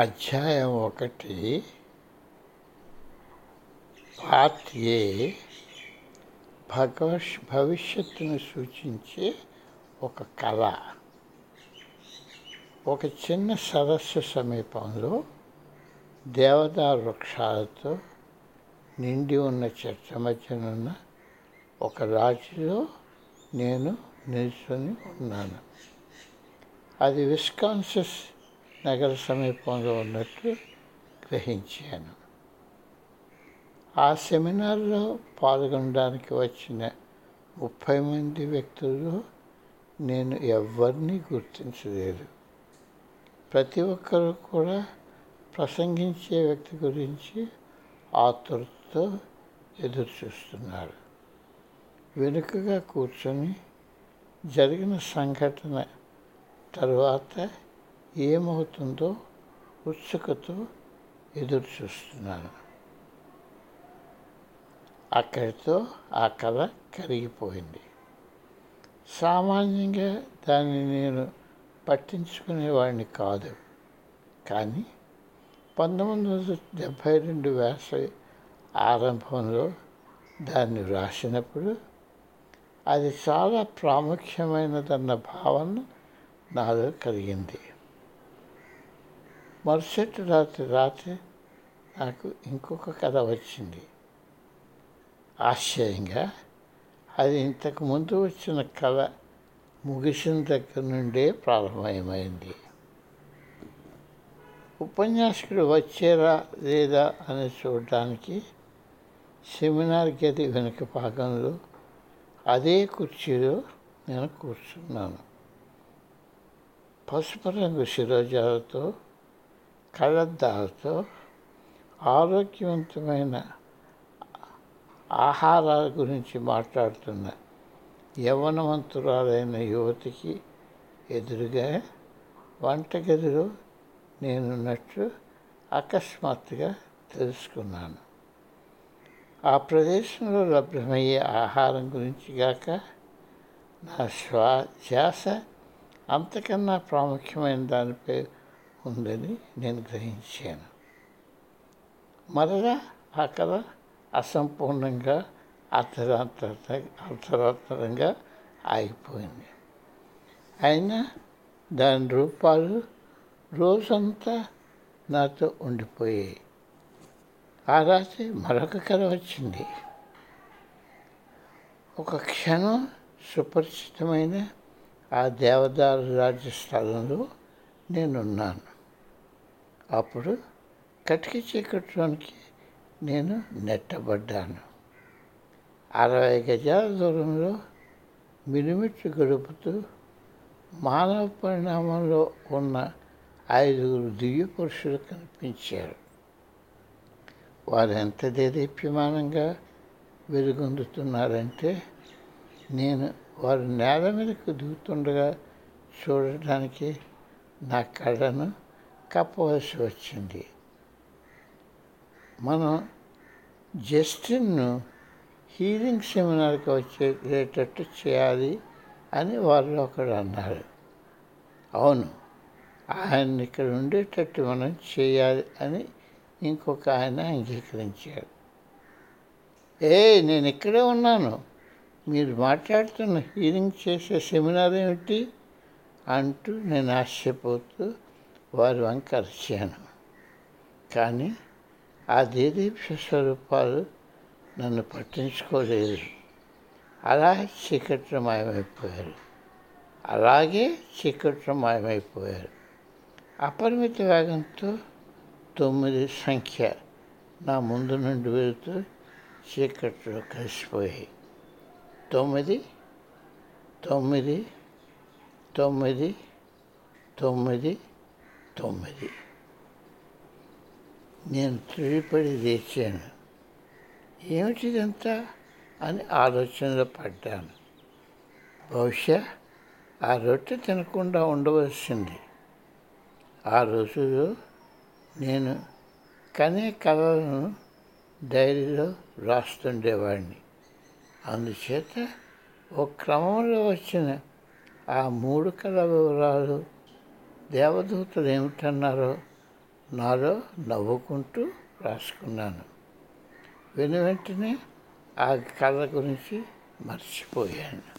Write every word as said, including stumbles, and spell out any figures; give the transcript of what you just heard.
అధ్యాయం ఒకటి part A భగవష్ భవిష్యత్తును సూచించే ఒక కళ. ఒక చిన్న సరస్సు సమీపంలో దేవదారు వృక్షాలతో నిండి ఉన్న చెట్ల మధ్యనున్న ఒక రాజులో నేను నిల్చుని ఉన్నాను. అది విస్కాన్సిన్ నగర సమీపంలో ఉన్నట్టు గ్రహించాను. ఆ సెమినార్లో పాల్గొనడానికి వచ్చిన ముప్పై మంది వ్యక్తుల్లో నేను ఎవరిని గుర్తించలేదు. ప్రతి ఒక్కరూ కూడా ప్రసంగించే వ్యక్తి గురించి ఆతురతతో ఎదురు చూస్తున్నారు. వెనుకగా కూర్చొని జరిగిన సంఘటన తర్వాత ఏమవుతుందో ఉత్సుకతో ఎదురు చూస్తున్నాను. అక్కడితో ఆ కళ కరిగిపోయింది. సామాన్యంగా దాన్ని నేను పట్టించుకునేవాడిని కాదు, కానీ పంతొమ్మిది వందల డెబ్భై రెండు వేసవి ఆరంభంలో దాన్ని వ్రాసినప్పుడు అది చాలా ప్రాముఖ్యమైనదన్న భావన నాలో కలిగింది. మరుసటి రాత్రి రాత్రి నాకు ఇంకొక కథ వచ్చింది. ఆశ్చర్యంగా అది ఇంతకుముందు వచ్చిన కళ ముగిసిన దగ్గర నుండే ప్రారంభమైంది. ఉపన్యాసకుడు వచ్చారా లేదా అని చూడడానికి సెమినార్ గది వెనుక భాగంలో అదే కుర్చీలో నేను కూర్చున్నాను. పసుపు రంగు శిరోజాలతో, కళ్ళద్దాలతో, ఆరోగ్యవంతమైన ఆహారాల గురించి మాట్లాడుతున్న యవ్వనవంతురాలైన యువతికి ఎదురుగా వంటగదిలో నేనున్నట్లు అకస్మాత్తుగా తెలుసుకున్నాను. ఆ ప్రదేశంలో లభ్యమయ్యే ఆహారం గురించి గాక నా శ్వా ధ్యాస అంతకన్నా ప్రాముఖ్యమైన దానిపై ఉందని నేను గ్రహించాను. మరలా ఆ కళ అసంపూర్ణంగా అర్ధరాత్ర అర్ధరాత్రంగా ఆగిపోయింది. అయినా దాని రూపాలు రోజంతా నాతో ఉండిపోయాయి. ఆ రాత్రి మరొక కళ వచ్చింది. ఒక క్షణం సుపరిచితమైన ఆ దేవదారు రాజ్య స్థలంలో నేనున్నాను. అప్పుడు కటిక చీకట్లోనికి నేను నెట్టబడ్డాను. అరవై గజాల దూరంలో మినిమిట్లు గడుపుతూ మానవ పరిణామంలో ఉన్న ఐదుగురు దివ్య పురుషులు కనిపించారు. వారు ఎంత దేదీప్యమానంగా వెలుగొందుతున్నారంటే నేను వారు నేల మీదకు దిగుతుండగా చూడడానికి నా కళ్ళను కప్పవలసి వచ్చింది. మనం జస్టిన్ను హీలింగ్ సెమినార్కి వచ్చేటట్టు చేయాలి అని వారిలో ఒకడు అన్నారు. అవును, ఆయన ఇక్కడ ఉండేటట్టు మనం చేయాలి అని ఇంకొక ఆయన అంగీకరించారు. ఏ నేను ఇక్కడే ఉన్నాను, మీరు మాట్లాడుతున్న హీరింగ్ చేసే సెమినార్ ఏమిటి అంటూ నేను ఆశ్చర్యపోతూ వారి వంక అరిచాను. కానీ ఆ దేదీప్య స్వరూపాలు నన్ను పట్టించుకోలేదు. అలా చీకట్లు మాయమైపోయారు. అలాగే చీకట్లు మాయమైపోయారు. అపరిమిత వేగంతో తొమ్మిది సంఖ్య నా ముందు నుండి వెళుతూ చీకట్లో కలిసిపోయాయి. తొమ్మిది తొమ్మిది తొమ్మిది తొమ్మిది తొమ్మిది నేను త్రిపడి లేచాను. ఏమిటిదంతా అని ఆలోచనలో పడ్డాను. బహుశా ఆ రొట్టె తినకుండా ఉండవలసింది. ఆ రోజులో నేను కనే కళలను డైరీలో రాస్తుండేవాడిని. అందుచేత ఓ క్రమంలో వచ్చిన ఆ మూడు కళ వివరాలు, దేవదూతలు ఏమిటన్నారో నాలో నవ్వుకుంటూ రాసుకున్నాను. వెను వెంటనే ఆ కళ గురించి మర్చిపోయాను.